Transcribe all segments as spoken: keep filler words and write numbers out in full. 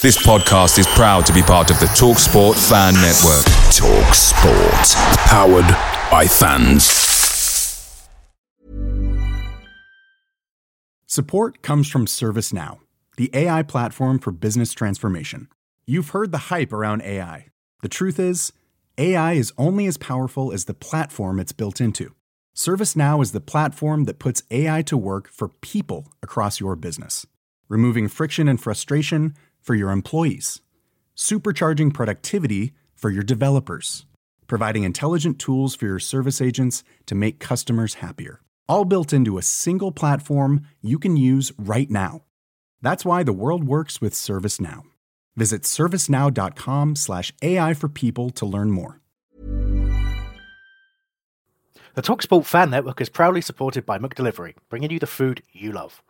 This podcast is proud to be part of the TalkSport Fan Network. TalkSport. Powered by fans. Support comes from ServiceNow, the A I platform for business transformation. You've heard the hype around A I. The truth is, A I is only as powerful as the platform it's built into. ServiceNow is the platform that puts A I to work for people across your business, removing friction and frustration for your employees, supercharging productivity for your developers, providing intelligent tools for your service agents to make customers happier. All built into a single platform you can use right now. That's why the world works with ServiceNow. Visit servicenow dot com slash A I for people to learn more. The TalkSport Fan Network is proudly supported by McDelivery, bringing you the food you love.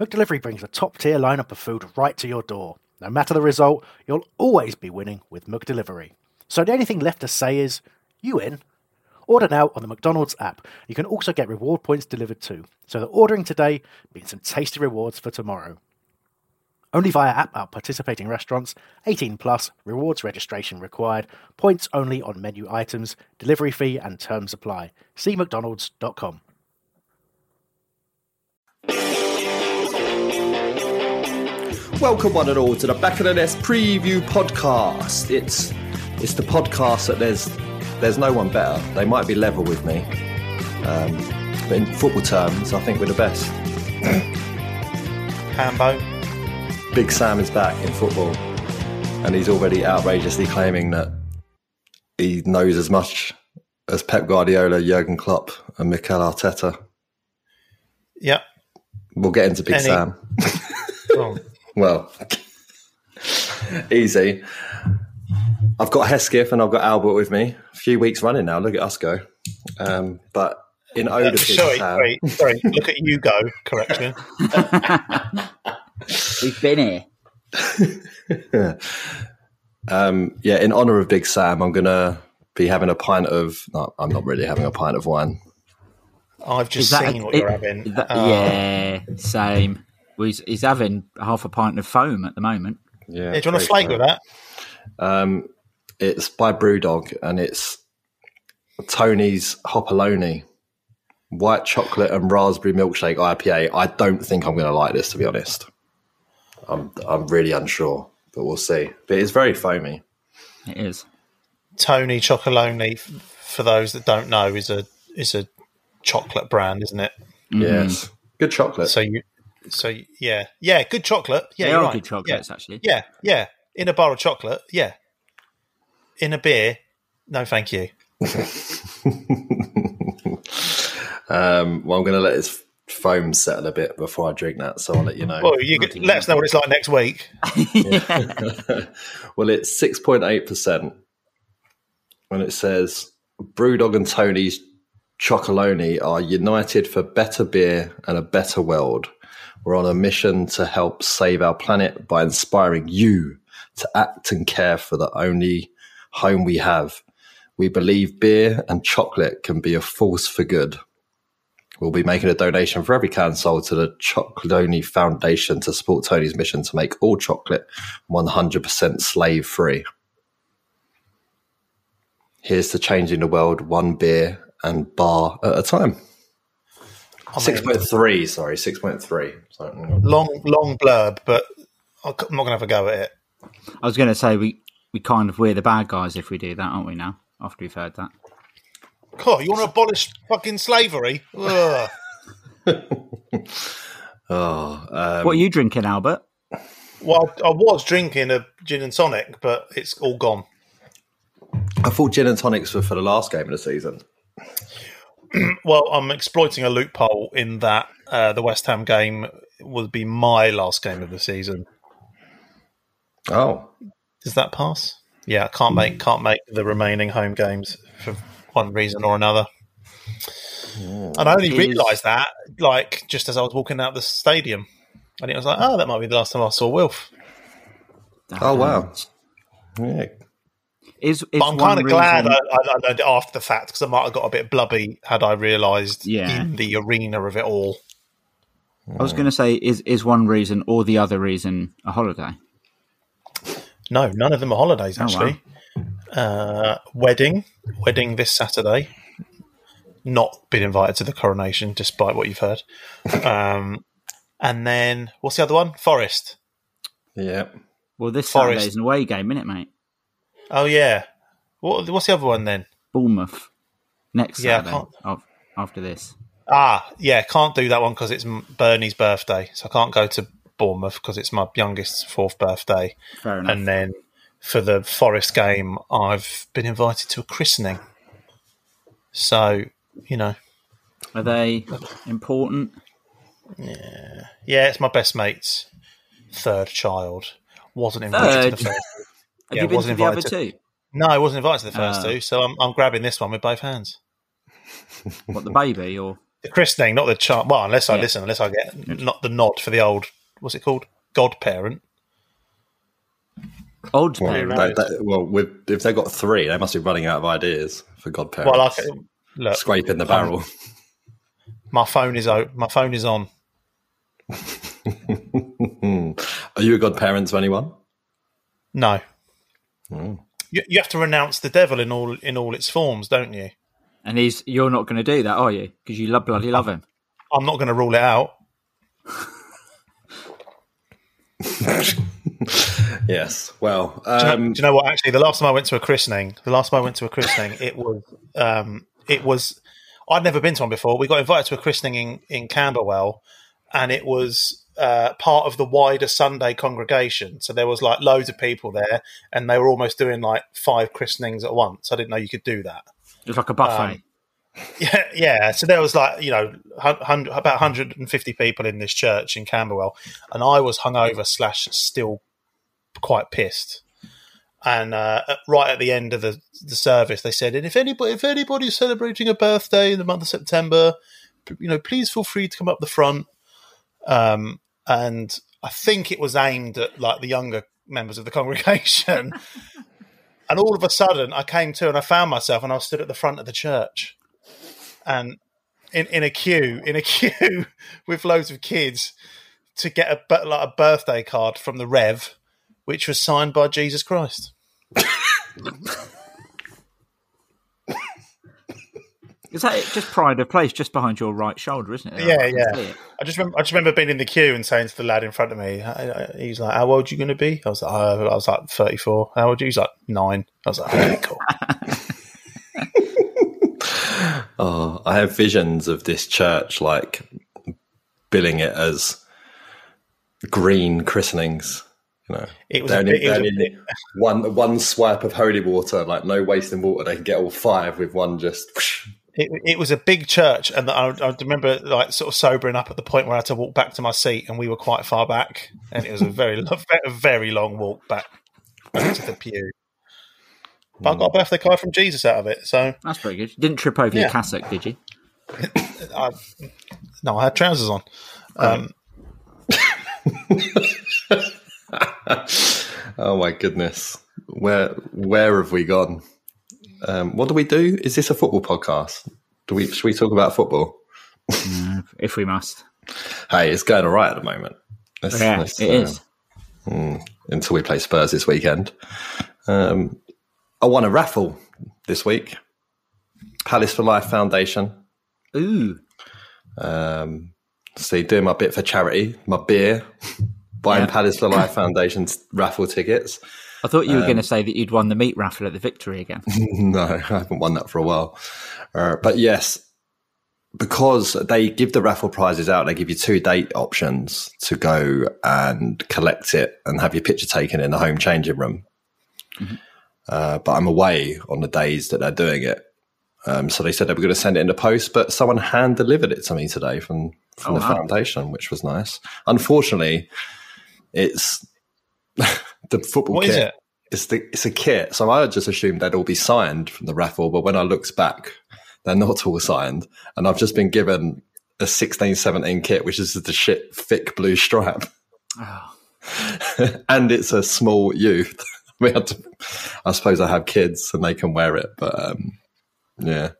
McDelivery brings a top-tier lineup of food right to your door. No matter the result, you'll always be winning with McDelivery. So the only thing left to say is, you in? Order now on the McDonald's app. You can also get reward points delivered too. So the ordering today means some tasty rewards for tomorrow. Only via app at participating restaurants. eighteen plus, rewards registration required. Points only on menu items. Delivery fee and terms apply. See mcdonalds dot com. Welcome one and all to the Back of the Nest Preview Podcast. It's it's the podcast that there's there's no one better. They might be level with me, um, but in football terms, I think we're the best. Hambo. Big Sam is back in football, and he's already outrageously claiming that he knows as much as Pep Guardiola, Jürgen Klopp, and Mikel Arteta. Yep. We'll get into Big Any- Sam. Oh. Well, easy. I've got Hesketh and I've got Albert with me. A few weeks running now. Look at us go. Um, but in ode uh, to sorry, Sam, sorry, sorry. Look at you go. Correct me. We've been here. um, yeah, in honour of Big Sam, I'm going to be having a pint of. No, I'm not really having a pint of wine. I've just seen a, what it, you're having. That, uh, yeah, same. He's having half a pint of foam at the moment. Yeah, yeah, do you want a flake with that? Um, it's by Brewdog, and it's Tony's Hopaloni, white chocolate and raspberry milkshake I P A. I don't think I'm going to like this, to be honest. I'm I'm really unsure, but we'll see. But it's very foamy. It is. Tony Chocolonely, for those that don't know, is a is a chocolate brand, isn't it? Mm. Yes, good chocolate. So you. So yeah, yeah, good chocolate. Yeah, they are right. Good chocolates, yeah. Actually. Yeah, yeah. In a bar of chocolate, yeah. In a beer, no, thank you. um, well, I'm going to let this foam settle a bit before I drink that, so I'll let you know. Well, you could, let us know what it's like next week. Well, it's six point eight percent, and it says Brewdog and Tony's Chocolonely are united for better beer and a better world. We're on a mission to help save our planet by inspiring you to act and care for the only home we have. We believe beer and chocolate can be a force for good. We'll be making a donation for every can sold to the Chocolonely Foundation to support Tony's mission to make all chocolate one hundred percent slave-free. Here's to changing the world one beer and bar at a time. six point three, sorry, six point three. Sorry, long, long blurb, but I'm not going to have a go at it. I was going to say, we, we kind of, we're the bad guys if we do that, aren't we now, after we've heard that? God, you want to abolish fucking slavery? Ugh. oh, um, what are you drinking, Albert? Well, I was drinking a gin and tonic, but it's all gone. I thought gin and tonics were for the last game of the season. Well, I'm exploiting a loophole in that uh, the West Ham game will be my last game of the season. Oh, does that pass? Yeah, I can't make can't make the remaining home games for one reason or another. Oh, and I only realised that like just as I was walking out the stadium, and it was like, oh, that might be the last time I saw Wilf. Oh wow! Yeah. Is, is but I'm kind of reason... glad I, I learned it after the fact because I might have got a bit blubby had I realised yeah. in the arena of it all. I was going to say, is is one reason or the other reason a holiday? No, none of them are holidays, actually. Oh, wow. uh, wedding, wedding this Saturday. Not been invited to the coronation, despite what you've heard. Um, and then, what's the other one? Forest. Yeah. Well, this Forest. Saturday's an away game, isn't it, mate? Oh, yeah. What, what's the other one then? Bournemouth. Next yeah, Saturday of, after this. Ah, yeah, can't do that one because it's Bernie's birthday. So I can't go to Bournemouth because it's my youngest's fourth birthday. Fair enough. And then for the Forest game, I've been invited to a christening. So, you know. Are they important? Yeah. Yeah, it's my best mate's third child. Wasn't invited third. to the first two. Have yeah, you been wasn't to the invited other to... two? No, I wasn't invited to the first uh, two, so I'm, I'm grabbing this one with both hands. What, the baby or the christening, not the child? Well, unless I yeah. listen, unless I get not the nod for the old. What's it called? Godparent. Old well, parent. They, they, well, if they got three, they must be running out of ideas for godparents. Well, I can, look, scraping the barrel. Um, my phone is out. My phone is on. Are you a godparent to anyone? No. Mm. You, you have to renounce the devil in all in all its forms, don't you? And he's you're not going to do that, are you? Because you love, bloody love him. I'm not going to rule it out. Yes. Well, um, do, you know, do you know what? Actually, the last time I went to a christening, the last time I went to a christening, it was um, it was I'd never been to one before. We got invited to a christening in, in Camberwell, and it was uh, part of the wider Sunday congregation. So there was like loads of people there, and they were almost doing like five christenings at once. I didn't know you could do that. It was like a buffet. Um, yeah, yeah. So there was like, you know, one hundred, about one hundred fifty people in this church in Camberwell, and I was hungover slash still quite pissed. And uh, right at the end of the, the service, they said, and if anybody, if anybody's celebrating a birthday in the month of September, you know, please feel free to come up the front. Um, and I think it was aimed at like the younger members of the congregation. And all of a sudden, I came to and I found myself, and I stood at the front of the church, and in, in a queue, in a queue with loads of kids to get a like a birthday card from the Rev, which was signed by Jesus Christ. Is that just pride of place, just behind your right shoulder, isn't it? Yeah, yeah. It. I just remember, I just remember being in the queue and saying to the lad in front of me, he was like, "How old are you going to be?" I was like, oh, "I was like thirty-four." How old are you? He's like nine. I was like, "Okay, cool." Oh, I have visions of this church like billing it as green christenings. You know, it was they only, a bit, it they was a bit. one one swipe of holy water, like no wasting water. They can get all five with one just. Whoosh. It, it was a big church, and I, I remember like sort of sobering up at the point where I had to walk back to my seat, and we were quite far back, and it was a very, a very long walk back, back to the pew. But I got a birthday card from Jesus out of it, so that's pretty good. You didn't trip over yeah. your cassock, did you? I, no, I had trousers on. Um, oh my goodness, where where have we gone? Um, what do we do? Is this a football podcast? Do we should we talk about football? Mm, if we must. Hey, it's going all right at the moment. Let's, yeah, let's, it uh, is. Mm, until we play Spurs this weekend. Um, I won a raffle this week. Palace for Life Foundation. Ooh. Um, see, doing my bit for charity, my beer, buying yeah. Palace for Life Foundation's raffle tickets. I thought you were um, going to say that you'd won the meat raffle at the Victory again. No, I haven't won that for a while. Uh, but yes, because they give the raffle prizes out, they give you two date options to go and collect it and have your picture taken in the home changing room. Mm-hmm. Uh, but I'm away on the days that they're doing it. Um, so they said they were going to send it in the post, but someone hand-delivered it to me today from, from oh, the wow. foundation, which was nice. Unfortunately, it's... The football what kit. Is it? It's the it's a kit. So I just assumed they'd all be signed from the raffle, but when I looked back, they're not all signed, and I've just been given a sixteen seventeen kit, which is the shit thick blue stripe, oh. and it's a small youth. We had to, I suppose I have kids and they can wear it, but um, yeah,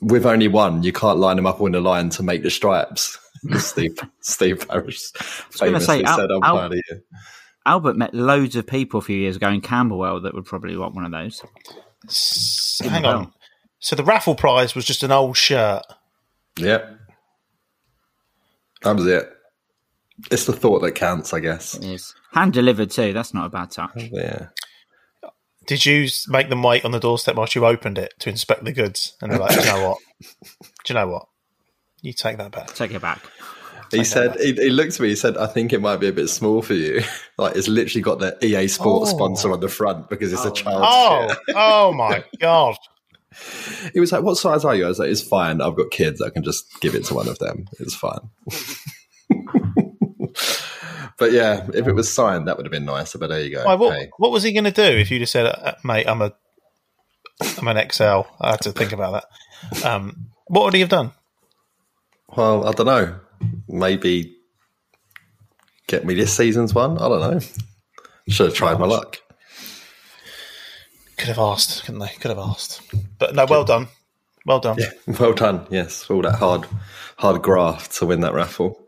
with only one, you can't line them up all in a line to make the stripes. Steve Steve Parrish famously say, out, said, "I'm out- proud of you." Albert met loads of people a few years ago in Camberwell that would probably want one of those. S- hang on. Well. So the raffle prize was just an old shirt. Yep. That was it. It's the thought that counts, I guess. It is. Hand delivered too. That's not a bad touch. Oh, yeah. Did you make them wait on the doorstep whilst you opened it to inspect the goods? And they're like, do you know what? Do you know what? You take that back. Take it back. He take said, he, he looked at me, he said, I think it might be a bit small for you. Like, it's literally got the E A Sports oh. sponsor on the front because it's oh. a child's kit. Oh, oh my God. He was like, what size are you? I was like, it's fine. I've got kids. I can just give it to one of them. It's fine. But yeah, if it was signed, that would have been nicer. But there you go. Why, what, hey. what was he going to do if you just said, mate, I'm a, I'm an X L. I had to think about that. Um, what would he have done? Well, I don't know. Maybe get me this season's one. I don't know. Should have tried my luck. Could have asked, couldn't they? Could have asked. But no, well done. Well done. Yeah, well done, yes. All that hard hard graft to win that raffle.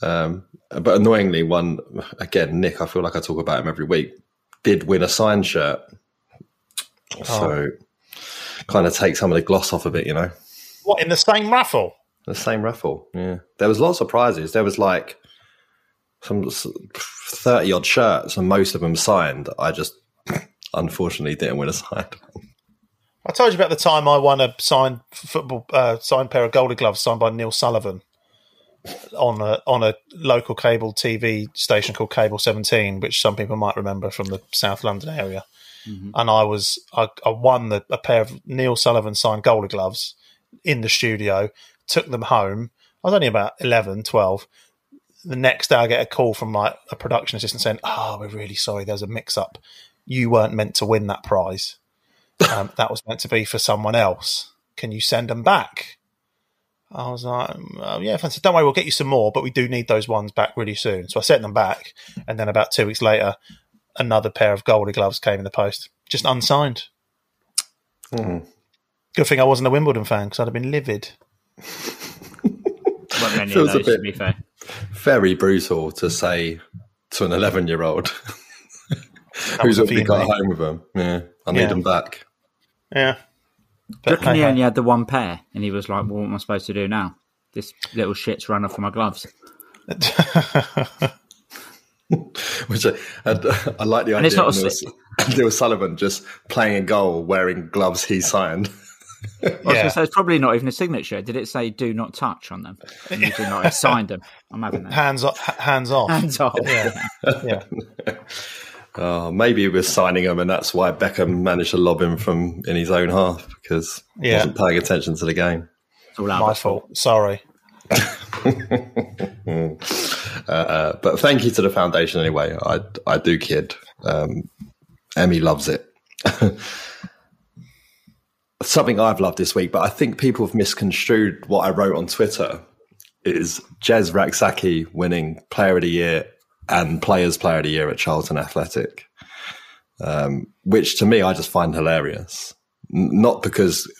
Um, but annoyingly, one, again, Nick, I feel like I talk about him every week, did win a signed shirt. Oh. So kind of take some of the gloss off a bit, you know. What, in the same raffle? The same raffle, yeah. There was lots of prizes. There was like some thirty-odd shirts and most of them signed. I just unfortunately didn't win a signed one. I told you about the time I won a signed football, uh, signed pair of Golden Gloves signed by Neil Sullivan on a, on a local cable T V station called Cable seventeen, which some people might remember from the South London area. Mm-hmm. And I was I, I won the, a pair of Neil Sullivan signed Golden Gloves in the studio. Took them home. I was only about eleven, twelve. The next day I get a call from my a production assistant saying, oh, we're really sorry, there's a mix-up. You weren't meant to win that prize. Um, that was meant to be for someone else. Can you send them back? I was like, oh, yeah, fancy. Don't worry, we'll get you some more, but we do need those ones back really soon. So I sent them back, and then about two weeks later, another pair of Goldie Gloves came in the post, just unsigned. Mm. Good thing I wasn't a Wimbledon fan because I'd have been livid. Many feels of those, a bit to be fair. Very brutal to say to an eleven-year-old who's already got home with them. Yeah, I need yeah. them back. Yeah, but he only had the one pair, and he was like, "Well, what am I supposed to do now? This little shit's run off with my gloves." Which I, I, I like the and idea. It's not a was, Neil Sullivan just playing a goal wearing gloves he signed. I was yeah. going to say, it's probably not even a signature. Did it say "do not touch" on them? And you do not. I signed them. I'm having that. Hands off. Hands off. Hands off. Yeah. yeah. Oh, maybe he was signing them, and that's why Beckham managed to lob him from in his own half because yeah. he wasn't paying attention to the game. It's all my fault. Sorry. uh, uh, but thank you to the foundation anyway. I I do kid. Um, Emmy loves it. Something I've loved this week, but I think people have misconstrued what I wrote on Twitter, is Jez Rakzaki winning Player of the Year and Players Player of the Year at Charlton Athletic, um, which to me I just find hilarious. Not because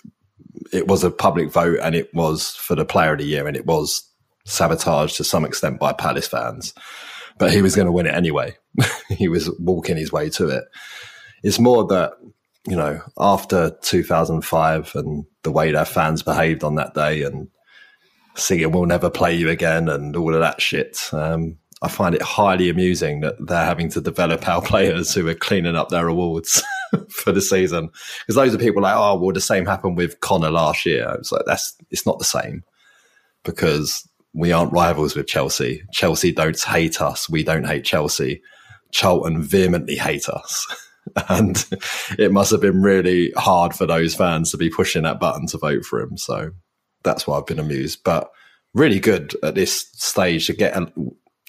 it was a public vote and it was for the Player of the Year and it was sabotaged to some extent by Palace fans, but he was going to win it anyway. He was walking his way to it. It's more that, you know, after two thousand five and the way their fans behaved on that day and singing "We'll Never Play You Again" and all of that shit, um, I find it highly amusing that they're having to develop our players who are cleaning up their awards for the season. Because those are people like, oh, well, the same happened with Connor last year. It's like, that's, it's not the same because we aren't rivals with Chelsea. Chelsea don't hate us. We don't hate Chelsea. Charlton vehemently hate us. And it must have been really hard for those fans to be pushing that button to vote for him. So that's why I've been amused. But really good at this stage to get a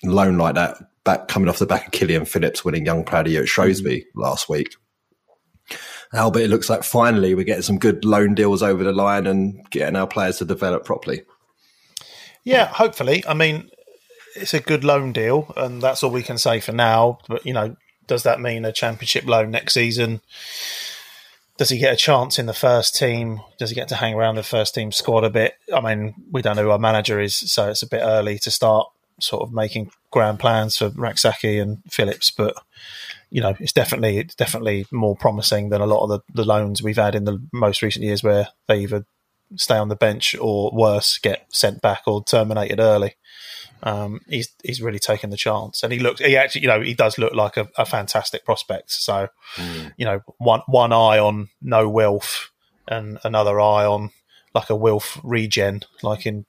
loan like that back, coming off the back of Killian Phillips winning Young Player of the Year at Shrewsbury last week. Albert, it looks like finally we're getting some good loan deals over the line and getting our players to develop properly. Yeah, hopefully. I mean, it's a good loan deal, and that's all we can say for now. But, you know, does that mean a championship loan next season? Does he get a chance in the first team? Does he get to hang around the first team squad a bit? I mean, we don't know who our manager is, so it's a bit early to start sort of making grand plans for Rakzaki and Phillips, but you know, it's definitely it's definitely more promising than a lot of the, the loans we've had in the most recent years, where they either stay on the bench or worse, get sent back or terminated early. Um, he's he's really taken the chance, and he looks he actually you know he does look like a, a fantastic prospect. So mm. you know, one one eye on no Wilf and another eye on like a Wilf regen, like in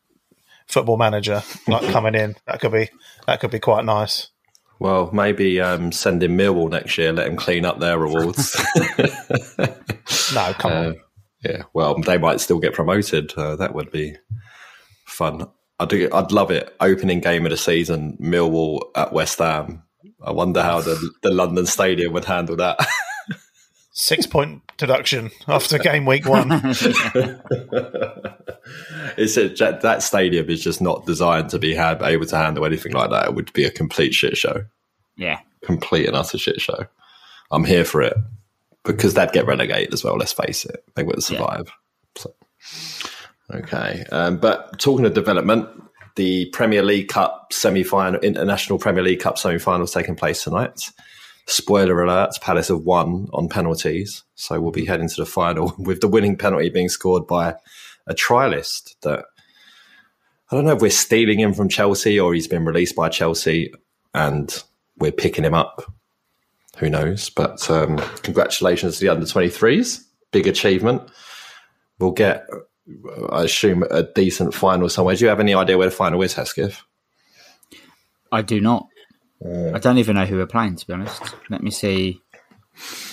Football Manager, like coming in. That could be that could be quite nice. Well, maybe um, send in Millwall next year, let them clean up their rewards. No, come uh, on. Yeah, well, they might still get promoted. Uh, that would be fun. I do. I'd love it. Opening game of the season, Millwall at West Ham. I wonder how the, the London Stadium would handle that. Six point deduction after game week one. It's a, that stadium is just not designed to be had, able to handle anything like that. It would be a complete shit show. Yeah, complete and utter shit show. I'm here for it, because they'd get relegated as well. Let's face it, they wouldn't survive. Yeah. So, okay, um, but talking of development, the Premier League Cup semi-final, International Premier League Cup semi-final is taking place tonight. Spoiler alert, Palace have won on penalties, so we'll be heading to the final with the winning penalty being scored by a trialist that, I don't know if we're stealing him from Chelsea or he's been released by Chelsea and we're picking him up. Who knows? But um, congratulations to the under twenty-threes. Big achievement. We'll get, I assume, a decent final somewhere. Do you have any idea where the final is, Hesketh? I do not. I don't even know who we're playing, to be honest. Let me see.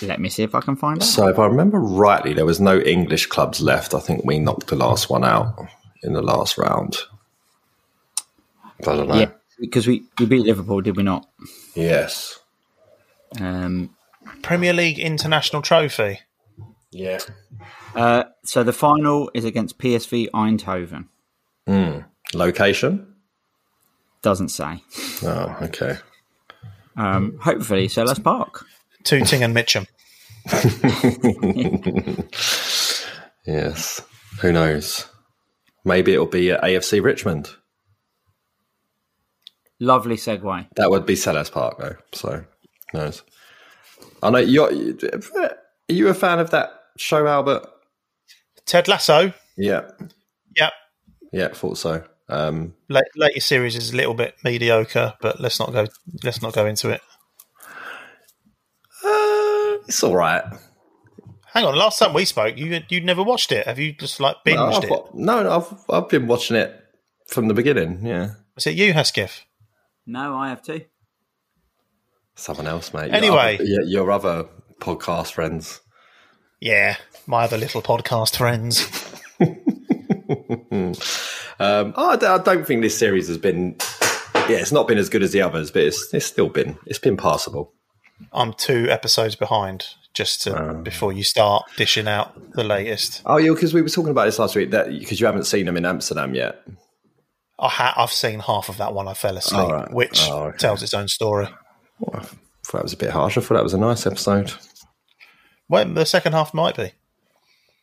Let me see if I can find it. So, if I remember rightly, there was no English clubs left. I think we knocked the last one out in the last round. I don't know. Yeah, because we, we beat Liverpool, did we not? Yes. Um, Premier League International Trophy. Yeah. Uh, so the final is against P S V Eindhoven. Mm. Location? Doesn't say. Oh, okay. Um, hopefully, Selhurst Park. Tooting and Mitcham. Yes. Who knows? Maybe it'll be at A F C Richmond. Lovely segue. That would be Selhurst Park, though. So, who knows? I know you're. Are you a fan of that show, Albert? Ted Lasso? Yeah. Yep. Yeah, thought so. Um, Late, later series is a little bit mediocre, but let's not go. Let's not go into it. Uh, it's all right. Hang on. Last time we spoke, you you'd never watched it. Have you just like binged no, it? No, no, I've I've been watching it from the beginning. Yeah. Is it you, Hesketh? No, I have too. Someone else, mate. Anyway, your other, your other podcast friends. Yeah, my other little podcast friends. Um, I don't think this series has been, yeah, it's not been as good as the others, but it's it's still been, it's been passable. I'm two episodes behind just to, um, before you start dishing out the latest. Oh, yeah, because we were talking about this last week, that because you haven't seen them in Amsterdam yet. I ha- I've seen half of that one, I fell asleep, oh, right. which oh, okay. tells its own story. Well, I thought that was a bit harsh. I thought that was a nice episode. Well, the second half might be.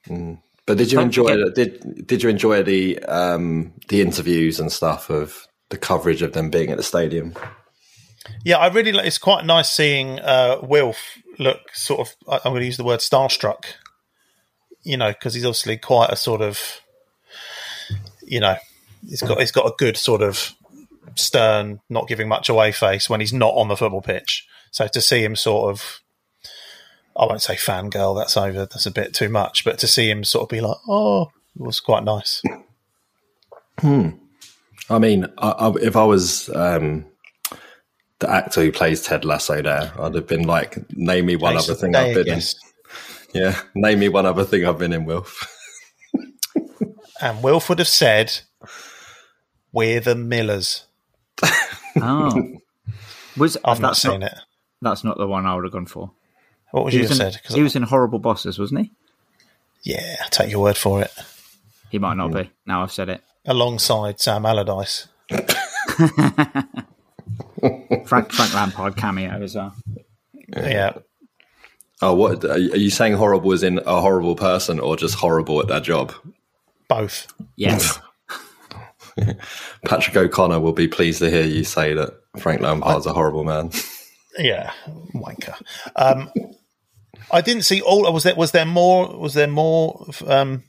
Mm. But did you enjoy did did you enjoy the um, the interviews and stuff of the coverage of them being at the stadium? Yeah, I really like. It's quite nice seeing uh, Wilf look sort of. I'm going to use the word starstruck, you know, because he's obviously quite a sort of, you know, he's got he's got a good sort of stern, not giving much away face when he's not on the football pitch. So to see him sort of. I won't say fangirl, that's over, that's a bit too much, but to see him sort of be like, oh, it was quite nice. Hmm. I mean, I, I, if I was um, the actor who plays Ted Lasso there, I'd have been like, name me one Case other thing day, I've been in. Yeah, name me one other thing I've been in, Wilf. And Wilf would have said, we're the Millers. Oh. Was, I've not seen not, it. That's not the one I would have gone for. What would you have said? He was in Horrible Bosses, wasn't he? Yeah, I'll take your word for it. He might not be. Now I've said it. Alongside Sam Allardyce. Frank Frank Lampard cameo as well. Yeah. yeah. Oh, what are you saying? Horrible as in a horrible person, or just horrible at their job? Both. Yes. Patrick O'Connor will be pleased to hear you say that Frank Lampard's I, a horrible man. Yeah, wanker. Um, I didn't see all. Was there was there more? Was there more um,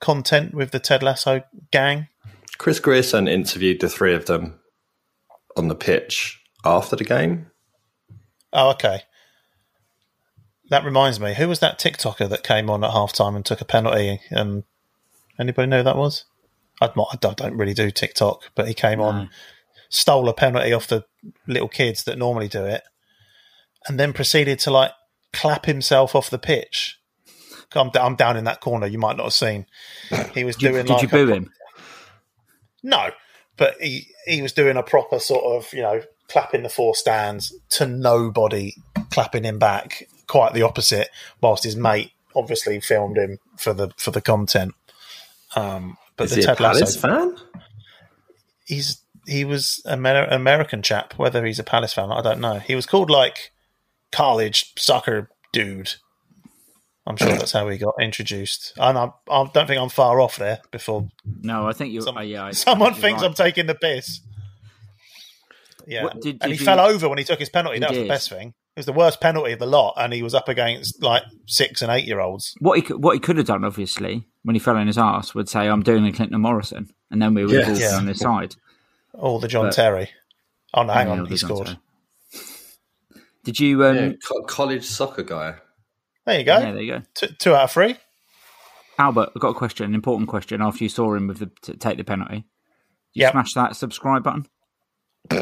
content with the Ted Lasso gang? Chris Grierson interviewed the three of them on the pitch after the game. Oh, okay. That reminds me, who was that TikToker that came on at halftime and took a penalty? Um, anybody know who that was? I'd, I don't really do TikTok, but he came no. on, stole a penalty off the little kids that normally do it, and then proceeded to like clap himself off the pitch. I'm, I'm down in that corner. You might not have seen. He was doing. Did, like did you a, boo him? No, but he he was doing a proper sort of, you know, clapping the four stands to nobody, clapping him back. Quite the opposite, whilst his mate obviously filmed him for the for the content. Um, but Is the he Ted a Palace Lasso fan? He's he was an Amer- American chap. Whether he's a Palace fan, I don't know. He was called like college soccer dude. I'm sure that's how he got introduced. And I, I don't think I'm far off there. Before no, I think you. Some, uh, yeah, I, someone I think thinks right. I'm taking the piss. Yeah, what, did, did and he you, fell over when he took his penalty. That was did. the best thing. It was the worst penalty of the lot, and he was up against like six and eight year olds. What he what he could have done, obviously, when he fell on his arse, would say, "I'm doing a Clinton Morrison," and then we would yes. all yeah. be on his side. All the John but, Terry. Oh no, hang on, he scored. Did you um, yeah, co- college soccer guy? There you go. Yeah, there you go. T- two out of three. Albert, I've got a question, an important question. After you saw him with the t- take the penalty, you yep. smash that subscribe button. No,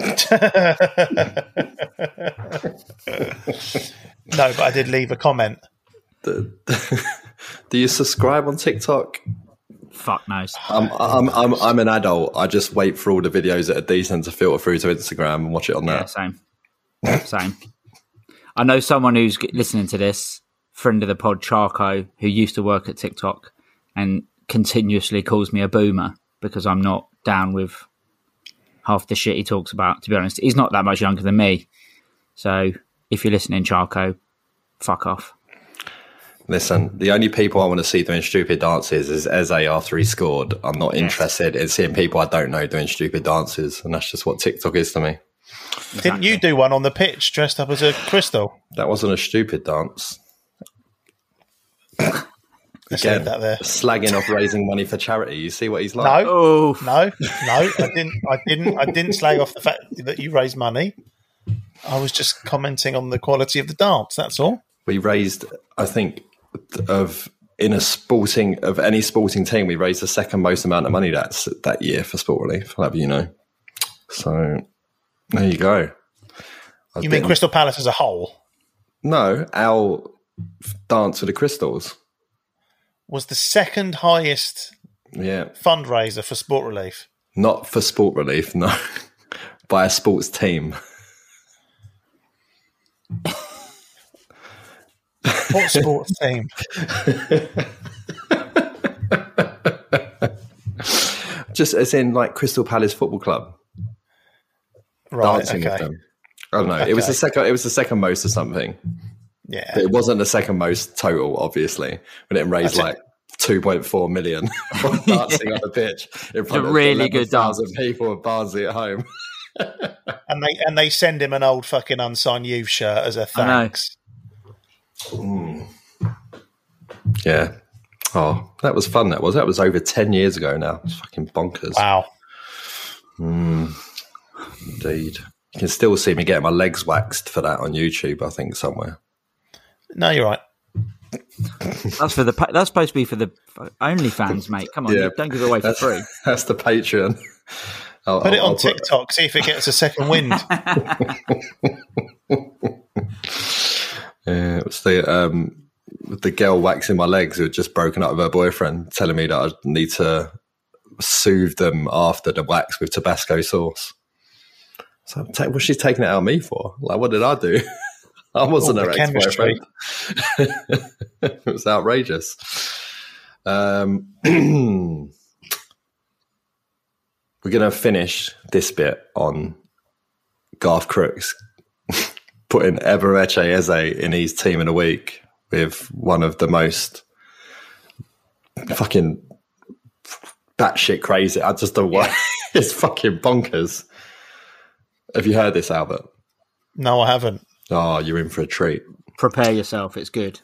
but I did leave a comment. Do, do you subscribe on TikTok? Fuck no. I'm, I'm, I'm, I'm an adult. I just wait for all the videos that are decent to filter through to Instagram and watch it on there. Yeah, same. Same. I know someone who's listening to this, friend of the pod, Charco, who used to work at TikTok and continuously calls me a boomer because I'm not down with half the shit he talks about, to be honest. He's not that much younger than me. So if you're listening, Charco, fuck off. Listen, the only people I want to see doing stupid dances is Eze after he scored. I'm not yes. interested in seeing people I don't know doing stupid dances, and that's just what TikTok is to me. Exactly. Didn't you do one on the pitch dressed up as a crystal? That wasn't a stupid dance. Again, that there. slagging off raising money for charity. You see what he's like? No, oh. no, no. I didn't. I didn't. I didn't slag off the fact that you raised money. I was just commenting on the quality of the dance. That's all. We raised, I think, of in a sporting of any sporting team, we raised the second most amount of money that that year for Sport Relief. I'll have you know. So there you go. I you mean Crystal Palace as a whole? No, our dance with the crystals was the second highest yeah. fundraiser for Sport Relief. Not for Sport Relief, no. By a sports team. What sports team? Just as in, like, Crystal Palace Football Club. Right, dancing okay. with them. I don't know. Okay. It was the second. It was the second most or something. Yeah, but it wasn't the second most total, obviously, when it raised like two point four million on dancing yeah. on the pitch in front a of really good dance of people at Barnsley at home. and they and they send him an old fucking unsigned youth shirt as a thanks. Mm. Yeah. Oh, that was fun. That was that was over ten years ago now. It's fucking bonkers. Wow. Mm. Indeed, you can still see me getting my legs waxed for that on YouTube. I think somewhere. No, you're right. That's for the. That's supposed to be for the OnlyFans, mate. Come on, yeah. don't give it away for that's, free. That's the Patreon. I'll, put I'll, it on I'll TikTok. Put... See if it gets a second wind. Yeah, it was the um, the girl waxing my legs who had just broken up with her boyfriend, telling me that I need to soothe them after the wax with Tabasco sauce. So, what's she taking it out of me for? Like, what did I do? I wasn't oh, her ex-boyfriend. It was outrageous. Um, we're going to finish this bit on Garth Crooks putting Eberechi Eze in his team in a week with one of the most fucking batshit crazy. I just don't want yeah. It's fucking bonkers. Have you heard this, Albert? No, I haven't. Oh, you're in for a treat. Prepare yourself. It's good.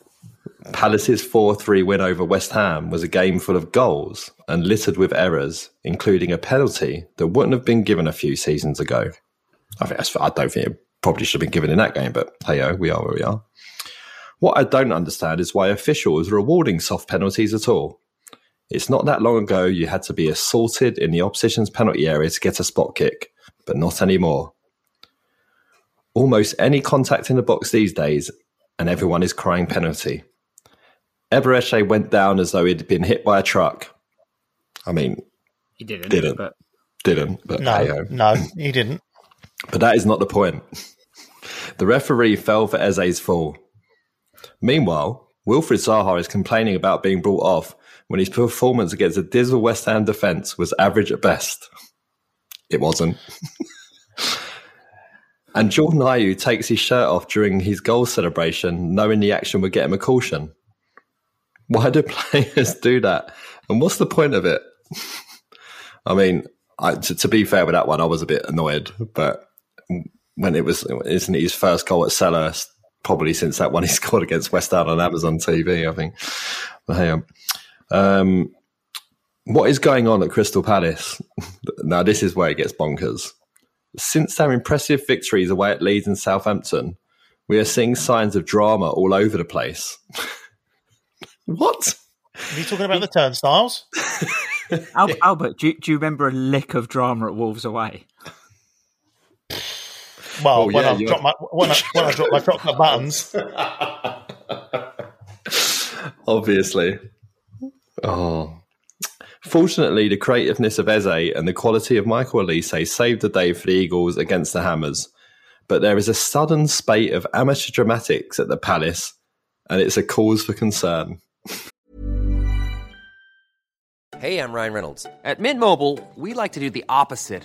Palace's four three win over West Ham was a game full of goals and littered with errors, including a penalty that wouldn't have been given a few seasons ago. I think that's, I don't think it probably should have been given in that game, but hey-o, we are where we are. What I don't understand is why officials are awarding soft penalties at all. It's not that long ago you had to be assaulted in the opposition's penalty area to get a spot kick, but not anymore. Almost any contact in the box these days, and everyone is crying penalty. Eberechi went down as though he'd been hit by a truck. I mean, he didn't, didn't, but didn't, but no, hey-o. no, he didn't. But that is not the point. The referee fell for Eze's fall. Meanwhile, Wilfried Zaha is complaining about being brought off when his performance against a dismal West Ham defence was average at best. It wasn't. And Jordan Ayew takes his shirt off during his goal celebration, knowing the action would get him a caution. Why do players do that? And what's the point of it? I mean, I, to, to be fair with that one, I was a bit annoyed, but when it was, isn't it his first goal at Selhurst, probably since that one he scored against West Ham on Amazon T V, I think. But hang on. Um, what is going on at Crystal Palace? Now, this is where it gets bonkers. Since their impressive victories away at Leeds and Southampton, we are seeing signs of drama all over the place. What? Are you talking about the turnstiles? Al- Albert, do you, do you remember a lick of drama at Wolves away? Well, oh, when, yeah, I dropped my, when, I, when I dropped my chocolate buttons. Obviously. Oh. Fortunately, the creativeness of Eze and the quality of Michael Olise saved the day for the Eagles against the Hammers. But there is a sudden spate of amateur dramatics at the Palace, and it's a cause for concern. Hey, I'm Ryan Reynolds. At Mint Mobile, we like to do the opposite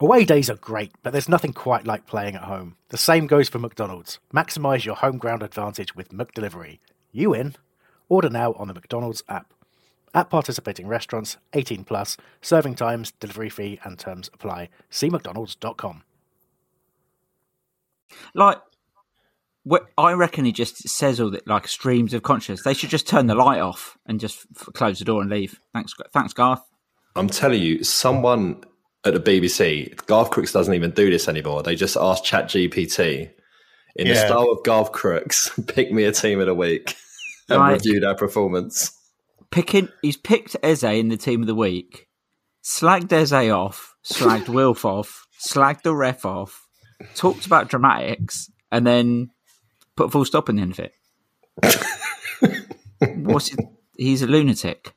Away days are great, but there's nothing quite like playing at home. The same goes for McDonald's. Maximise your home ground advantage with McDelivery. You in? Order now on the McDonald's app. At participating restaurants, eighteen plus, serving times, delivery fee and terms apply. See mcdonalds dot com. Like, what I reckon he just says all that, like streams of consciousness. They should just turn the light off and just f- close the door and leave. Thanks, thanks, Garth. I'm telling you, someone... at the B B C, Garth Crooks doesn't even do this anymore. They just ask ChatGPT, in yeah. the style of Garth Crooks, pick me a team of the week and like, review their performance. Picking, he's picked Eze in the team of the week, slagged Eze off, slagged Wilf off, slagged the ref off, talked about dramatics, and then put a full stop in the end of it. What's it? He's a lunatic.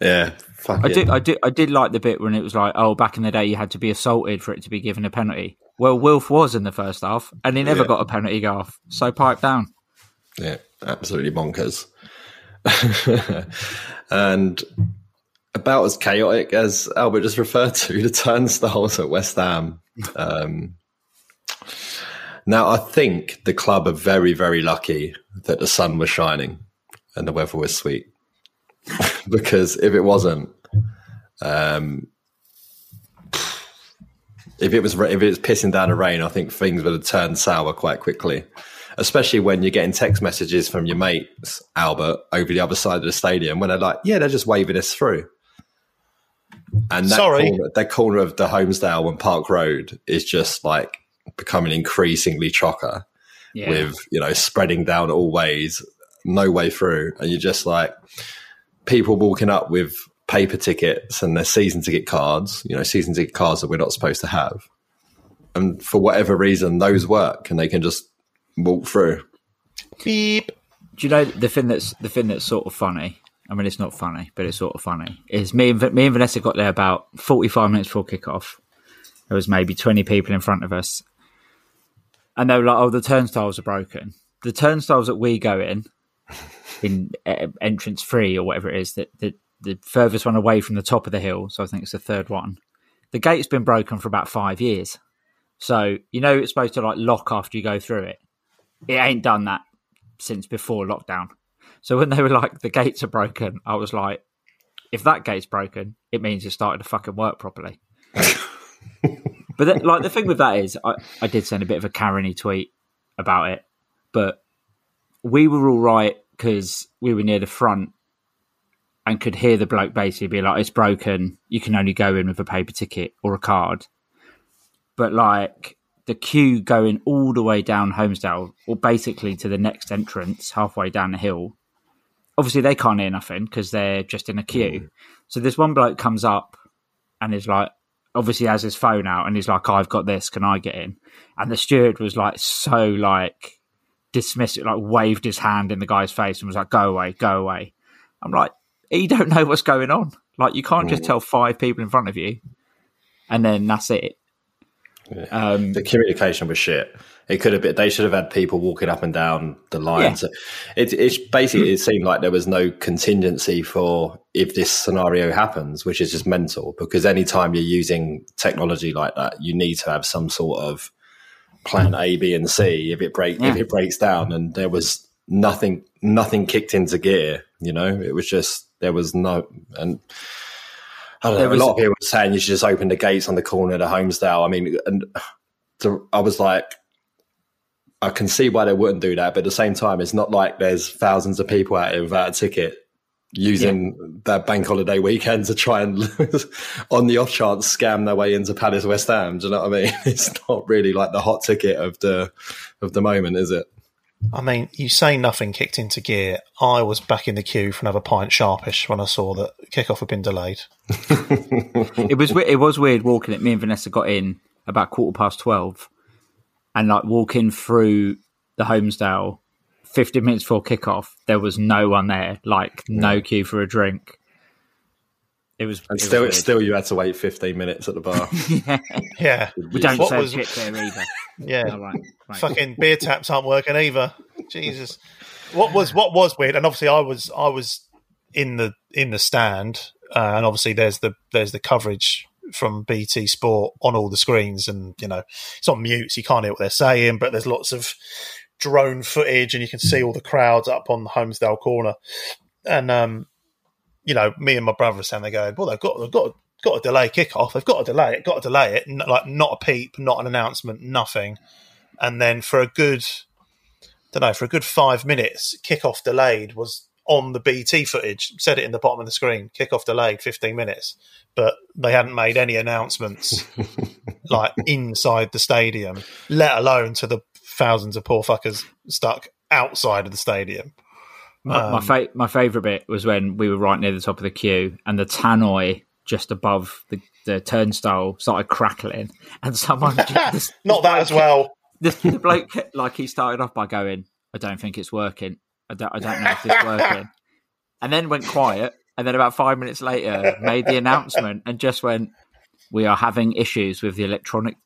Yeah. Fuck I yeah. did, I did, I did like the bit when it was like, oh, back in the day, you had to be assaulted for it to be given a penalty. Well, Wilf was in the first half, and he never yeah. got a penalty, Garth. So pipe down. Yeah, absolutely bonkers. And about as chaotic as Albert just referred to, the turnstiles at West Ham. Um, now, I think the club are very, very lucky that the sun was shining and the weather was sweet. Because if it wasn't, um, if it was if it was pissing down the rain, I think things would have turned sour quite quickly. Especially when you're getting text messages from your mates, Albert, over the other side of the stadium, when they're like, "Yeah, they're just waving us through." And that Sorry. corner, that corner of the Holmesdale and Park Road is just like becoming increasingly chocker, yeah. with you know spreading down all ways, no way through, and you're just like. People walking up with paper tickets and their season ticket cards, you know, season ticket cards that we're not supposed to have. And for whatever reason, those work and they can just walk through. Beep. Do you know the thing that's the thing that's sort of funny? I mean, it's not funny, but it's sort of funny. It's me and, me and Vanessa got there about forty-five minutes before kickoff. There was maybe twenty people in front of us. And they were like, oh, the turnstiles are broken. The turnstiles that we go in, in uh, entrance three or whatever it is, the, the, the furthest one away from the top of the hill, so I think it's the third one, the gate's been broken for about five years. So, you know, it's supposed to like lock after you go through it. It ain't done that since before lockdown. So when they were like, the gates are broken, I was like, if that gate's broken, it means it started to fucking work properly. But that, like the thing with that is, I, I did send a bit of a Karen-y tweet about it, but we were all right because we were near the front and could hear the bloke basically be like, it's broken, you can only go in with a paper ticket or a card. But like the queue going all the way down Holmesdale or basically to the next entrance halfway down the hill, obviously they can't hear nothing because they're just in a queue. So this one bloke comes up and is like, obviously has his phone out and he's like, oh, I've got this, can I get in? And the steward was like so like dismissive, like waved his hand in the guy's face and was like, go away, go away. I'm like, you don't know what's going on. Like you can't just tell five people in front of you and then that's it. Yeah. Um, the communication was shit. It could have been, they should have had people walking up and down the lines. Yeah. It, it's basically, it seemed like there was no contingency for if this scenario happens, which is just mental, because anytime you're using technology like that, you need to have some sort of plan A, B, and C if it break, yeah. if it breaks down. And there was nothing, nothing kicked into gear, you know, it was just, there was no, and I don't know, was, a lot of people were saying you should just open the gates on the corner of the Holmesdale. I mean, and to, I was like, I can see why they wouldn't do that, but at the same time, it's not like there's thousands of people out here without a ticket using yeah. their bank holiday weekend to try and, on the off chance, scam their way into Palace West Ham. Do you know what I mean? It's not really like the hot ticket of the of the moment, is it? I mean, you say nothing kicked into gear. I was back in the queue for another pint sharpish when I saw that kickoff had been delayed. It was it was weird walking it. Me and Vanessa got in about quarter past twelve and like walking through the Holmesdale fifteen minutes before kickoff, there was no one there, like no queue for a drink. It was, and it still, was still, you had to wait fifteen minutes at the bar. yeah. yeah, we don't what serve was... shit there either. yeah, no, right, right. Fucking beer taps aren't working either. Jesus, what was what was weird? And obviously, I was I was in the in the stand, uh, and obviously, there's the there's the coverage from B T Sport on all the screens, and you know, it's on mute, so you can't hear what they're saying, but there's lots of drone footage, and you can see all the crowds up on the Holmesdale corner, and um. You know, me and my brother are standing there going, well, they've got, they've got, got to delay kickoff. They've got to delay it, got to delay it. N- like, not a peep, not an announcement, nothing. And then for a good, I don't know, for a good five minutes, kickoff delayed was on the B T footage. Said it in the bottom of the screen, kickoff delayed fifteen minutes. But they hadn't made any announcements, like, inside the stadium, let alone to the thousands of poor fuckers stuck outside of the stadium. My um, my, fa- my favourite bit was when we were right near the top of the queue and the tannoy just above the, the turnstile started crackling and someone... Just, not that as well. This, the bloke, like he started off by going, I don't think it's working. I don't, I don't know if it's working. And then went quiet and then about five minutes later made the announcement and just went, we are having issues with the electronic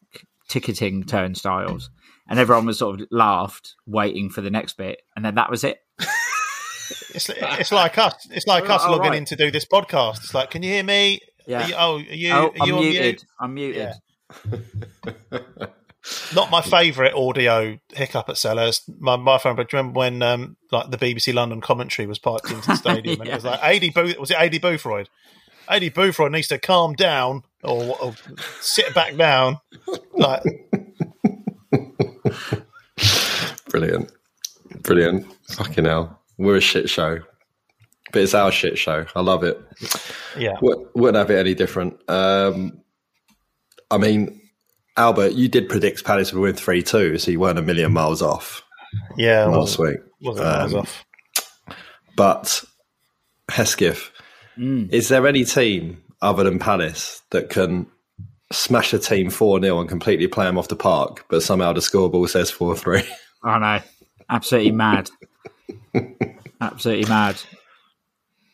ticketing turnstiles. And everyone was sort of laughed, waiting for the next bit. And then that was it. It's, it's like us. It's like us oh, logging right. in to do this podcast. It's like, can you hear me? Yeah. Are you, oh, are you, oh, are you on mute? I'm muted. Yeah. Not my favourite audio hiccup at Selhurst. My my phone. But do you remember when um, like the B B C London commentary was piped into the stadium, yeah. and it was like A D Booth. Was it A D Boothroyd? A D Boothroyd needs to calm down or, or sit back down. Like, brilliant, brilliant. Fucking hell. We're a shit show, but it's our shit show. I love it. Yeah. Wouldn't have it any different. Um, I mean, Albert, you did predict Palace would win three two, so you weren't a million miles off. Yeah. Last week. Wasn't um, miles off. But, Hesketh, mm. is there any team other than Palace that can smash a team four nil and completely play them off the park, but somehow the scoreboard says four three? I know. Absolutely mad. Absolutely mad.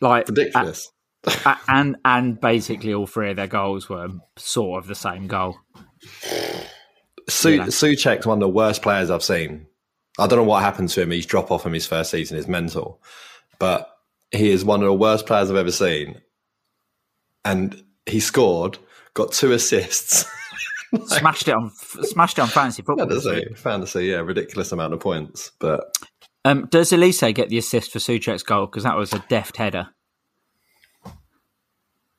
Like ridiculous. Uh, and and basically all three of their goals were sort of the same goal. Su- yeah. Suchek's one of the worst players I've seen. I don't know what happened to him. He's dropped off in his first season. It's mental. But he is one of the worst players I've ever seen. And he scored, got two assists. Like, smashed it on smashed it on fantasy football. Fantasy, fantasy, yeah, ridiculous amount of points. But um, does Olise get the assist for Suchek's goal? Because that was a deft header.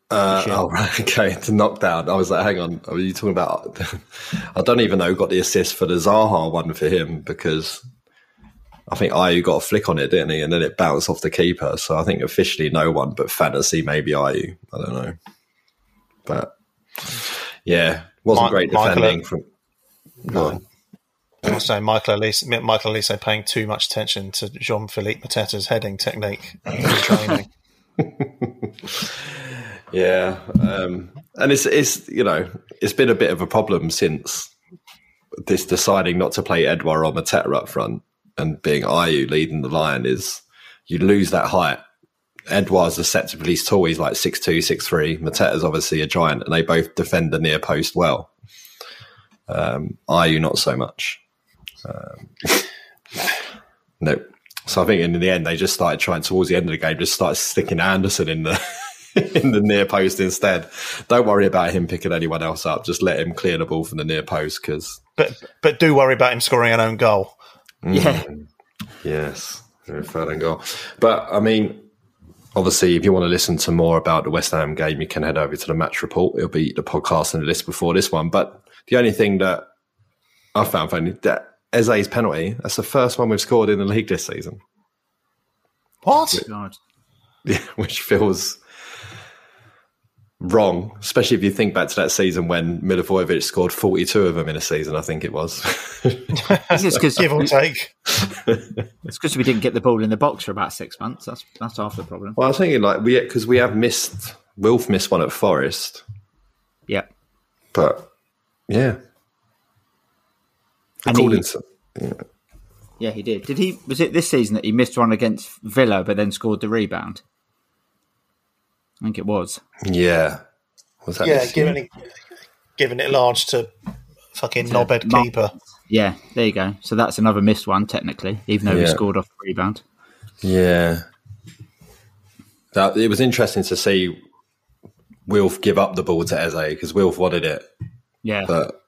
Uh, sure. Oh, right, okay, to knockdown. I was like, hang on, are you talking about... I don't even know who got the assist for the Zaha one for him, because I think Ayew got a flick on it, didn't he? And then it bounced off the keeper. So I think officially no one, but fantasy maybe Ayew. I don't know. But, yeah, wasn't My, great defending. Michael, from. No. no. I'm also Michael Olise, Michael Olise paying too much attention to Jean-Philippe Mateta's heading technique in training. Yeah, um, and it's it's you know it's been a bit of a problem since this deciding not to play Edouard or Mateta up front and being Ayew leading the line is you lose that height. Edouard's deceptively he's tall; he's like six two, six three. Mateta's obviously a giant, and they both defend the near post well. Um, Ayew not so much. Um, no, so I think in the end they just started trying towards the end of the game, just started sticking Anderson in the. in the near post instead. Don't worry about him picking anyone else up. Just let him clear the ball from the near post. Cause... But but do worry about him scoring an own goal. Mm. Yeah. Yes. Very fair and goal. But, I mean, obviously, if you want to listen to more about the West Ham game, you can head over to the match report. It'll be the podcast and the list before this one. But the only thing that I found funny, that Eze's penalty, that's the first one we've scored in the league this season. What? Which, yeah, which feels... wrong, especially if you think back to that season when Milivojevic scored forty-two of them in a season, I think it was. It's because give or take. It's because we didn't get the ball in the box for about six months. That's that's half the problem. Well, I was thinking like we because we have missed. Wilf missed one at Forest. Yeah, but yeah, and he, to, yeah. yeah, he did. Did he? Was it this season that he missed one against Villa, but then scored the rebound? I think it was. Yeah. Was that yeah, giving it, giving it large to fucking to knobhead Mar- keeper. Yeah, there you go. So that's another missed one, technically, even though yeah. he scored off the rebound. Yeah. That, it was interesting to see Wilf give up the ball to Eze because Wilf wanted it. Yeah. But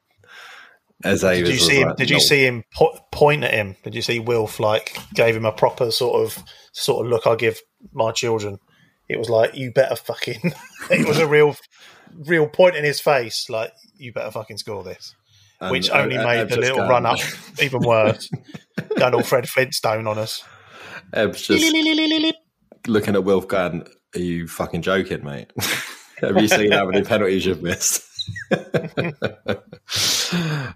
Eze did was you see him, like, Did you no. see him po- point at him? Did you see Wilf, like, gave him a proper sort of sort of look I give my children? It was like, you better fucking... It was a real real point in his face, like, you better fucking score this. And, Which only and, made and the little gone. run-up even worse. Done all Fred Flintstone on us. Eb's just looking at Wilf going, are you fucking joking, mate? Have you seen how many penalties you've missed?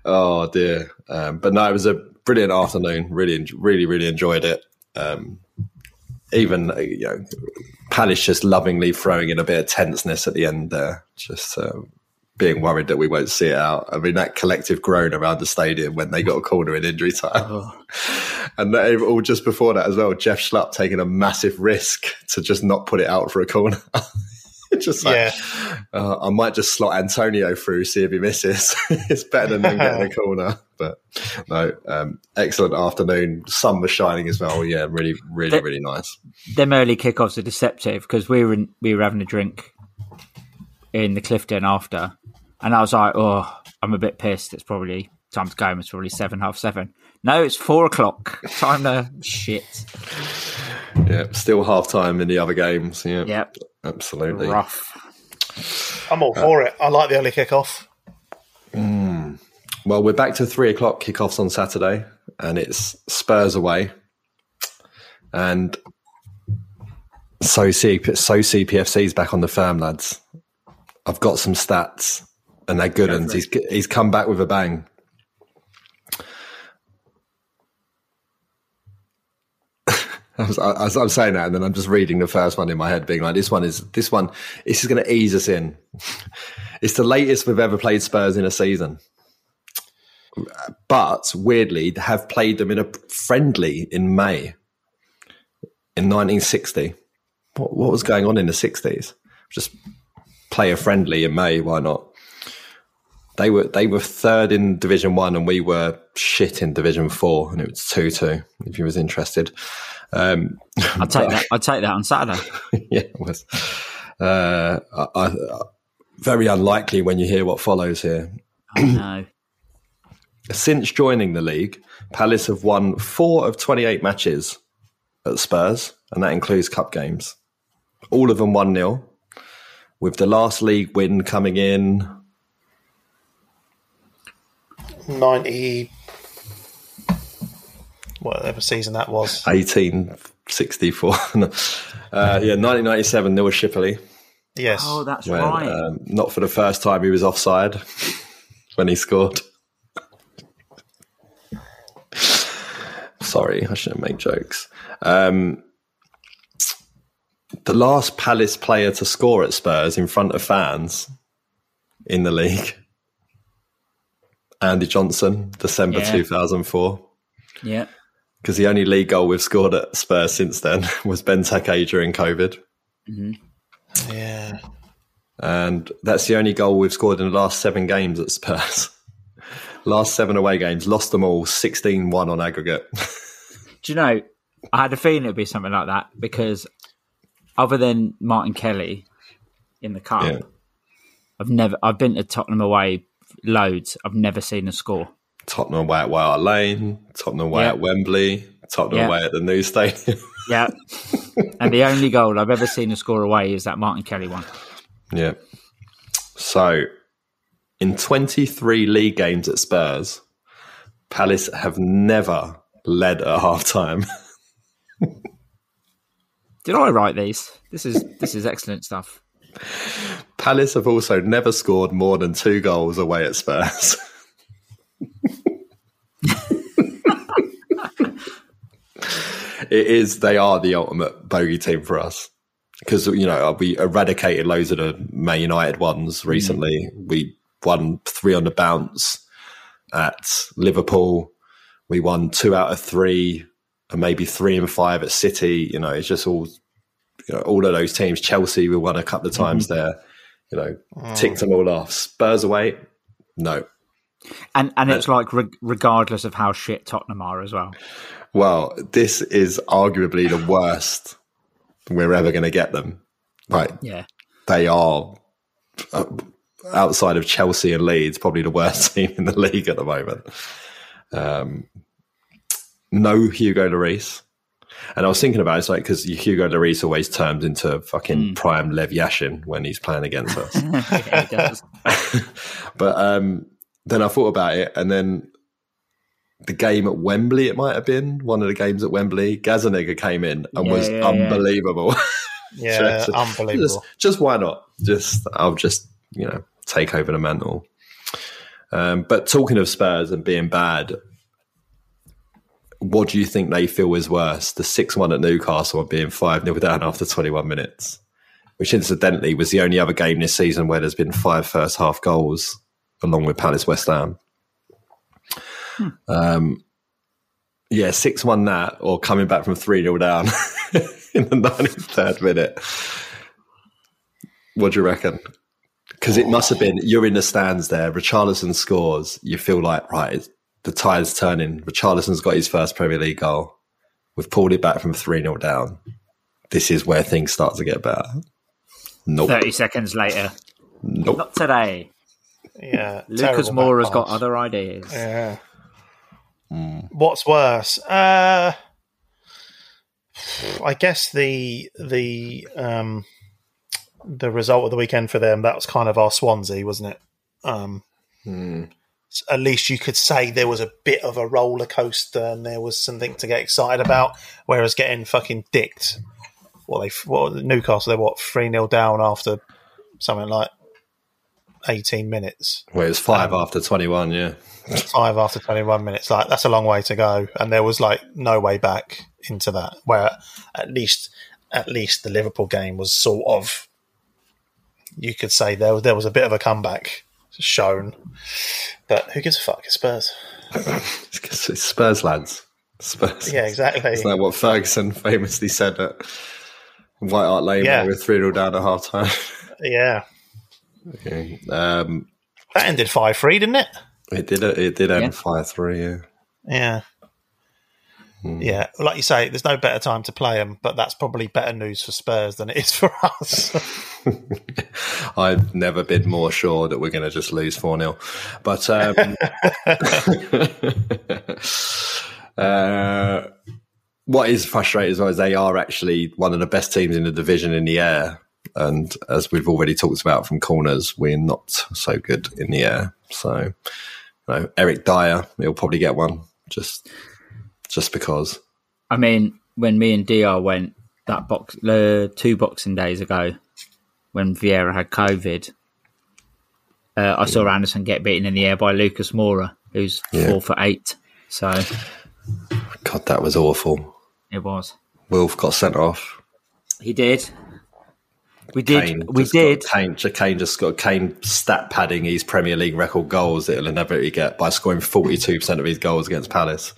Oh, dear. Um, but no, it was a brilliant afternoon. Really, really, really enjoyed it. Um, even, you know... Palace just lovingly throwing in a bit of tenseness at the end there, just um, being worried that we won't see it out. I mean, that collective groan around the stadium when they got a corner in injury time. Oh. And they, all just before that as well, Jeff Schlupp taking a massive risk to just not put it out for a corner. Just like, yeah. uh, I might just slot Antonio through, see if he misses. It's better than getting a corner. But no, um, excellent afternoon. Sun was shining as well. Yeah, really, really, the, really nice. Them early kickoffs are deceptive because we were in, we were having a drink in the Clifton after, and I was like, oh, I'm a bit pissed. It's probably time to go home. It's probably seven, half seven. No, it's four o'clock. Time to shit. Yeah, still half time in the other games. Yeah, yep. Absolutely. Rough. I'm all uh, for it. I like the early kickoff. Mm. Well, we're back to three o'clock kickoffs on Saturday, and it's Spurs away, and so C- so C P F C's back on the firm, lads. I've got some stats, and they're good ones. He's he's come back with a bang. I was, I was, I'm saying that, and then I'm just reading the first one in my head, being like, "This one is this one. This is going to ease us in." It's the latest we've ever played Spurs in a season, but weirdly, have played them in a friendly in May in nineteen sixty. what, what was going on in the sixties? Just player friendly in May, why not? They were they were third in Division One, and we were shit in Division Four, and it was two two. If you was interested, um, I'll take but, that. I'll take that on Saturday. Yeah, it was uh, I, I, very unlikely when you hear what follows here. I know. Since joining the league, Palace have won four of twenty-eight matches at Spurs, and that includes cup games. All of them one nil, with the last league win coming in. ninety whatever season that was, eighteen sixty-four. uh, yeah, nineteen ninety-seven, there was Schipperley. Yes. Oh, that's when, right. Um, not for the first time he was offside when he scored. Sorry, I shouldn't make jokes. Um, the last Palace player to score at Spurs in front of fans in the league. Andy Johnson, December yeah. two thousand four. Yeah. Because the only league goal we've scored at Spurs since then was Benteke during COVID. Mm-hmm. Yeah. And that's the only goal we've scored in the last seven games at Spurs. Last seven away games, lost them all sixteen one on aggregate. Do you know, I had a feeling it would be something like that because other than Martin Kelly in the cup, yeah. I've never, I've been to Tottenham away loads. I've never seen a score. Tottenham away at White Hart Lane, Tottenham away yep. at Wembley, Tottenham yep. away at the new stadium. Yeah. And the only goal I've ever seen a score away is that Martin Kelly one. Yeah. So in twenty-three league games at Spurs, Palace have never led at half-time. Did I write these? This is this is excellent stuff. Palace have also never scored more than two goals away at Spurs. It is, they are the ultimate bogey team for us. Because, you know, we eradicated loads of the Man United ones recently. Mm. We won three on the bounce at Liverpool. We won two out of three and maybe three and five at City. You know, it's just all... You know, all of those teams, Chelsea, we won a couple of times mm-hmm. there, you know, oh. ticked them all off. Spurs away, no. And and it's uh, like re- regardless of how shit Tottenham are as well. Well, this is arguably the worst we're ever going to get them. Like, yeah. They are, uh, outside of Chelsea and Leeds, probably the worst team in the league at the moment. Um, no Hugo Lloris. And I was thinking about it, it's like, because Hugo Lloris always turns into fucking mm. prime Lev Yashin when he's playing against us. Yeah, he does. But um, then I thought about it, and then the game at Wembley, it might have been, one of the games at Wembley, Gazaniga came in and yeah, was yeah, unbelievable. Yeah, yeah so, unbelievable. Just, just why not? Just I'll just, you know, take over the mantle. Um, but talking of Spurs and being bad, what do you think they feel is worse? The six one at Newcastle and being five nil down after twenty-one minutes, which incidentally was the only other game this season where there's been five first half goals along with Palace West Ham. Hmm. Um, yeah, six one that, or coming back from three nil down in the ninety-third minute. What do you reckon? Because it must have been, you're in the stands there, Richarlison scores, you feel like, right, it's, the tide's turning. Richarlison's got his first Premier League goal. We've pulled it back from three nil down. This is where things start to get better. Nope. thirty seconds later. Nope. Not today. Yeah. Lucas Moura's got other ideas. Yeah. Mm. What's worse? Uh, I guess the the um, the result of the weekend for them, that was kind of our Swansea, wasn't it? Um mm. At least you could say there was a bit of a roller coaster and there was something to get excited about. Whereas getting fucking dicked, well, they what Newcastle, they're what three nil down after something like eighteen minutes. Well, it was five um, after twenty one, yeah, five after twenty one minutes. Like that's a long way to go, and there was like no way back into that. Where at least, at least the Liverpool game was sort of, you could say there there was a bit of a comeback shown, but who gives a fuck? It's Spurs. It's Spurs, lads. Spurs. Yeah, exactly. It's like what Ferguson famously said at White Hart Lane, yeah. We're three nil down at half time. Yeah. Okay. Um, that ended five three, didn't it? It did. It did end five three. Yeah. Yeah. Hmm. Yeah. Like you say, there's no better time to play them, but that's probably better news for Spurs than it is for us. I've never been more sure that we're going to just lose four nil. But um, uh, what is frustrating as well is they are actually one of the best teams in the division in the air. And as we've already talked about from corners, we're not so good in the air. So, you know, Eric Dyer, he'll probably get one just just because. I mean, when me and D R went that box uh, two boxing days ago when Vieira had COVID, uh, I saw Anderson get beaten in the air by Lucas Moura, who's yeah. four for eight. So, God, that was awful. It was. Wilf got sent off. He did. We did. Kane we did. Kane, Kane just got Kane stat padding his Premier League record goals that he'll inevitably get by scoring forty-two percent of his goals against Palace.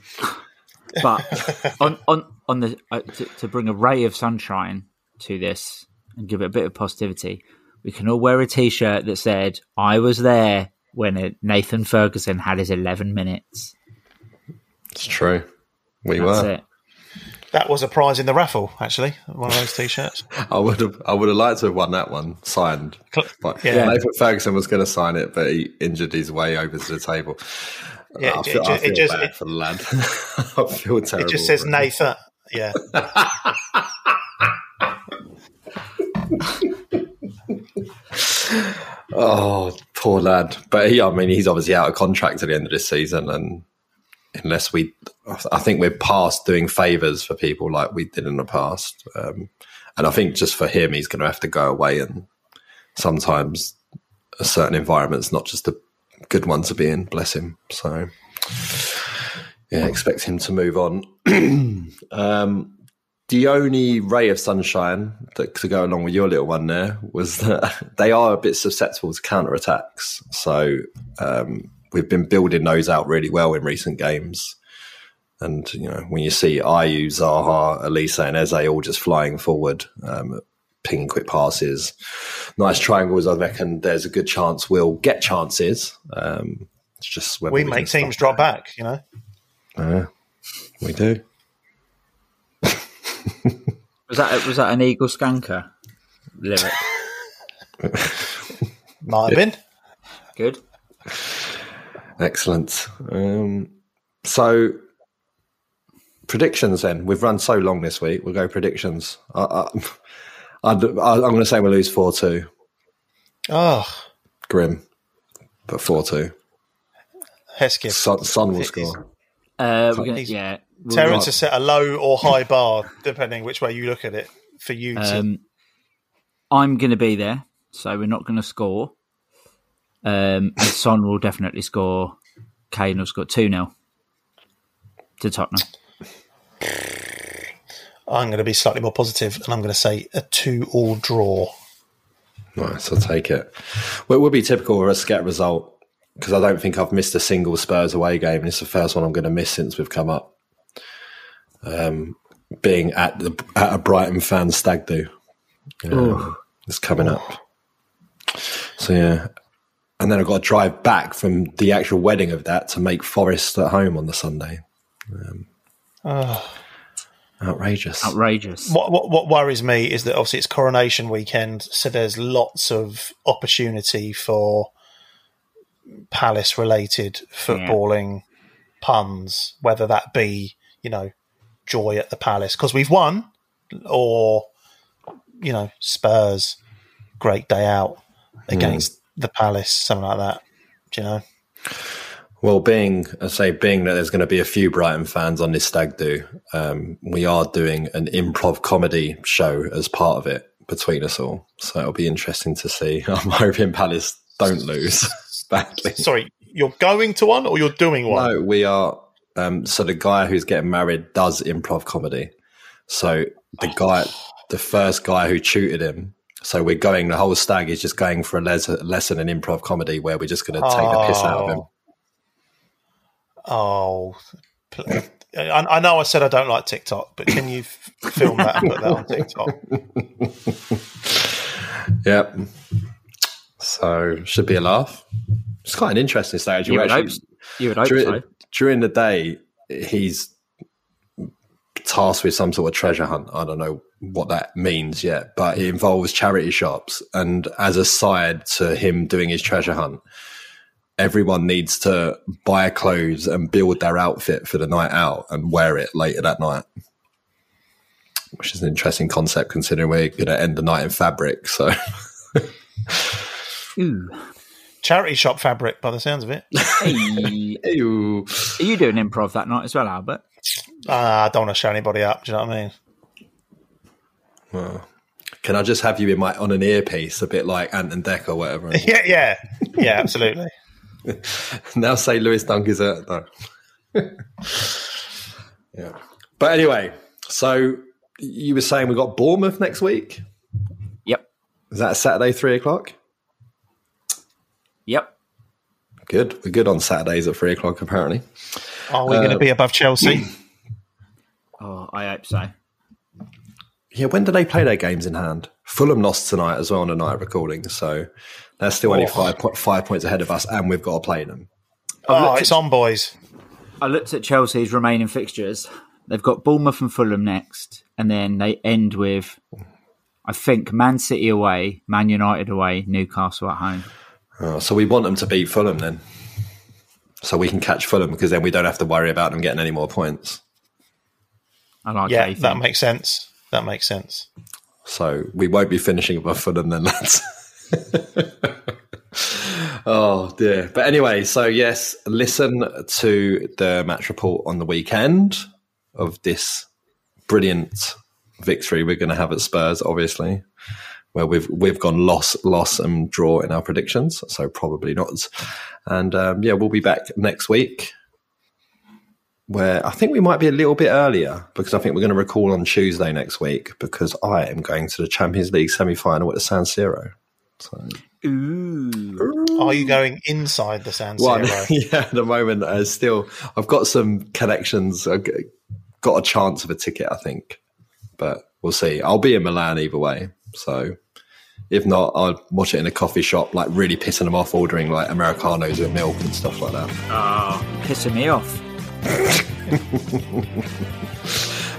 But on on on the uh, to, to bring a ray of sunshine to this and give it a bit of positivity, we can all wear a T-shirt that said, "I was there when Nathan Ferguson had his eleven minutes." It's true. We That's were. It. That was a prize in the raffle, actually, one of those T-shirts. I would have I would have liked to have won that one, signed. But yeah. Nathan Ferguson was going to sign it, but he injured his way over to the table. Yeah, I feel, it, it, I feel it just, bad it, for the lad. I feel terrible. It just says really. Nathan. Yeah. Oh, poor lad. But he, I mean, he's obviously out of contract at the end of this season, and unless we, I think we're past doing favours for people like we did in the past. Um, and I think just for him, he's going to have to go away. And sometimes a certain environment's not just a good one to be in, bless him. So, yeah, expect him to move on. um, the only ray of sunshine that to go along with your little one there was that they are a bit susceptible to counter-attacks. So, um, we've been building those out really well in recent games. And, you know, when you see Ayew, Zaha, Olise and Eze all just flying forward, um, pinging quick passes, nice triangles, I reckon there's a good chance we'll get chances. Um, it's just whether we, we make teams drop back, you know. Uh, we do. was that was that an Eagle Skanker lyric? Might have been. Good. Excellent. Um, so, predictions then. We've run so long this week. We'll go predictions. I, I, I, I'm going to say we'll lose four two. Oh. Grim. But four two. Hesketh. Son, Son will score. Uh, we're gonna, yeah. Terence has set a low or high bar, depending which way you look at it, for you to... Um, I'm going to be there, so we're not going to score. Um, and Son will definitely score. Kane will score two nil to Tottenham. I'm going to be slightly more positive and I'm going to say a two all draw. Nice, I'll take it. Well, it would be typical of a scat result because I don't think I've missed a single Spurs away game, and it's the first one I'm going to miss since we've come up. Um, being at the at a Brighton fan stag do. Um, it's coming up. So, yeah. And then I've got to drive back from the actual wedding of that to make Forest at home on the Sunday. Um, oh. Outrageous. Outrageous. What, what what worries me is that obviously it's coronation weekend, so there's lots of opportunity for Palace-related footballing yeah. puns, whether that be, you know, joy at the Palace, because we've won, or, you know, Spurs, great day out against... Mm. The Palace, something like that, do you know? Well, being, I say, being that there's going to be a few Brighton fans on this stag do, um, we are doing an improv comedy show as part of it between us all. So it'll be interesting to see. I'm hoping Palace don't lose badly. Sorry, you're going to one or you're doing one? No, we are. Um, so the guy who's getting married does improv comedy. So the guy, the first guy who tutored him, so we're going, the whole stag is just going for a les- lesson in improv comedy where we're just going to take oh. the piss out of him. Oh, I, I know I said I don't like TikTok, but can you film that and put that on TikTok? Yep. So should be a laugh. It's quite an interesting stage. You, you would actually, hope, you would hope during, so. During the day, he's tasked with some sort of treasure hunt. I don't know what that means yet, but it involves charity shops. And as a side to him doing his treasure hunt, everyone needs to buy clothes and build their outfit for the night out and wear it later that night, which is an interesting concept considering we're going to end the night in fabric. So, ooh. Charity shop fabric, by the sounds of it. Hey. Ew. Are you doing improv that night as well, Albert? Uh, I don't want to show anybody up. Do you know what I mean? Well, can I just have you in my on an earpiece, a bit like Ant and Dec or whatever? yeah, yeah, yeah, absolutely. Now say Lewis Dunk is a no. Yeah, but anyway, so you were saying we got Bournemouth next week. Yep. Is that Saturday three o'clock? Yep. Good. We're good on Saturdays at three o'clock, apparently. Are we uh, going to be above Chelsea? Oh, I hope so. Yeah, when do they play their games in hand? Fulham lost tonight as well on the night of recording, so they're still oh. only five, five points ahead of us, and we've got to play them. Oh, it's at, on, boys. I looked at Chelsea's remaining fixtures. They've got Bournemouth and Fulham next, and then they end with, I think, Man City away, Man United away, Newcastle at home. Oh, so we want them to beat Fulham then, so we can catch Fulham, because then we don't have to worry about them getting any more points. I like yeah, that makes sense. That makes sense. So we won't be finishing above Fulham then, lads. Oh, dear. But anyway, so yes, listen to the match report on the weekend of this brilliant victory we're going to have at Spurs, obviously, where we've we've gone loss, loss and draw in our predictions, so probably not. And um, yeah, we'll be back next week, where I think we might be a little bit earlier, because I think we're going to record on Tuesday next week, because I am going to the Champions League semi-final at the San Siro. So. Ooh. Ooh. Are you going inside the San Siro? Well, yeah, at the moment, uh, still, I've got some connections. I've got a chance of a ticket, I think, but we'll see. I'll be in Milan either way, so if not, I'll watch it in a coffee shop, like really pissing them off, ordering like Americanos with milk and stuff like that. Oh, pissing me off.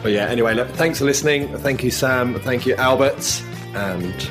But yeah, anyway, look, thanks for listening. Thank you, Sam. Thank you, Albert. And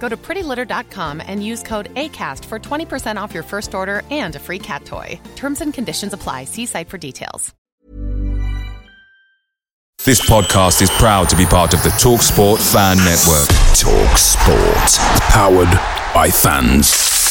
Go to pretty litter dot com and use code ACAST for twenty percent off your first order and a free cat toy. Terms and conditions apply. See site for details. This podcast is proud to be part of the TalkSport Fan Network. TalkSport. Powered by fans.